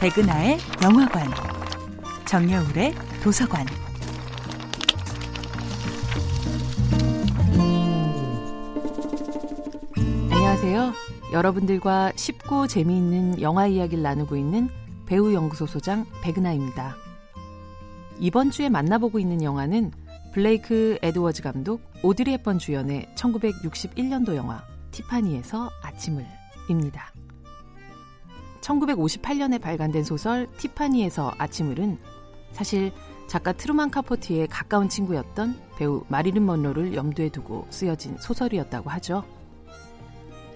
백은하의 영화관, 정여울의 도서관. 안녕하세요. 여러분들과 쉽고 재미있는 영화 이야기를 나누고 있는 배우연구소 소장 백은하입니다. 이번 주에 만나보고 있는 영화는 블레이크 에드워즈 감독, 오드리 헷번 주연의 1961년도 영화 티파니에서 아침을 입니다. 1958년에 발간된 소설 티파니에서 아침을은 사실 작가 트루만 카포트의 가까운 친구였던 배우 마릴린 먼로를 염두에 두고 쓰여진 소설이었다고 하죠.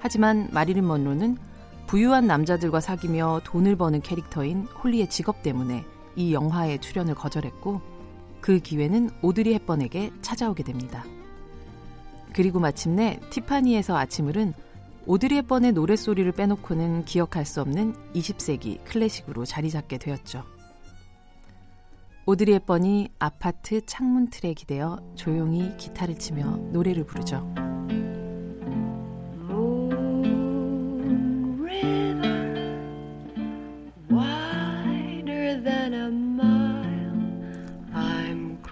하지만 마릴린 먼로는 부유한 남자들과 사귀며 돈을 버는 캐릭터인 홀리의 직업 때문에 이 영화에 출연을 거절했고, 그 기회는 오드리 헵번에게 찾아오게 됩니다. 그리고 마침내 티파니에서 아침을은 오드리 헵번의 노랫소리를 빼놓고는 기억할 수 없는 20세기 클래식으로 자리잡게 되었죠. 오드리 헵번이 아파트 창문 틀에 기대어 조용히 기타를 치며 노래를 부르죠.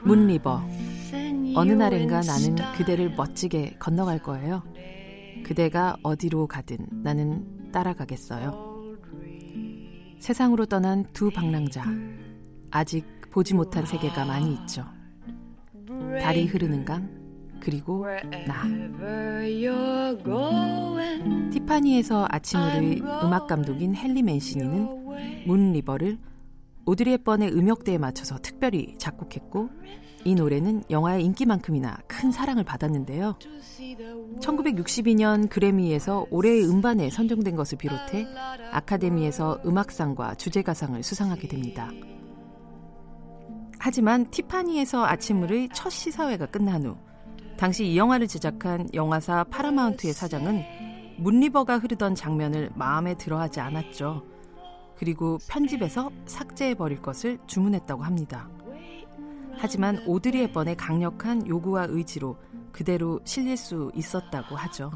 문 리버, 어느 날인가 나는 그대를 멋지게 건너갈 거예요. 그대가 어디로 가든 나는 따라가겠어요. 세상으로 떠난 두 방랑자, 아직 보지 못한 세계가 많이 있죠. 달이 흐르는 강, 그리고 나. 티파니에서 아침을의 음악 감독인 헨리 맨시니는 문 리버를 오드리 헵번의 음역대에 맞춰서 특별히 작곡했고, 이 노래는 영화의 인기만큼이나 큰 사랑을 받았는데요. 1962년 그래미에서 올해의 음반에 선정된 것을 비롯해 아카데미에서 음악상과 주제가상을 수상하게 됩니다. 하지만 티파니에서 아침을의 첫 시사회가 끝난 후 당시 이 영화를 제작한 영화사 파라마운트의 사장은 문리버가 흐르던 장면을 마음에 들어하지 않았죠. 그리고 편집에서 삭제해버릴 것을 주문했다고 합니다. 하지만 오드리 헵번의 강력한 요구와 의지로 그대로 실릴 수 있었다고 하죠.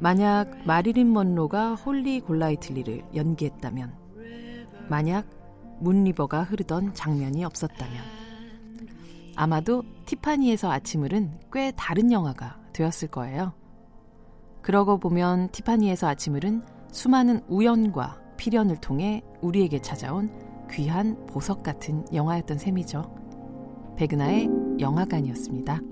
만약 마릴린 먼로가 홀리 골라이틀리를 연기했다면, 만약 문 리버가 흐르던 장면이 없었다면, 아마도 티파니에서 아침을은 꽤 다른 영화가 되었을 거예요. 그러고 보면 티파니에서 아침을은 수많은 우연과 필연을 통해 우리에게 찾아온 귀한 보석 같은 영화였던 셈이죠. 백은하의 영화관이었습니다.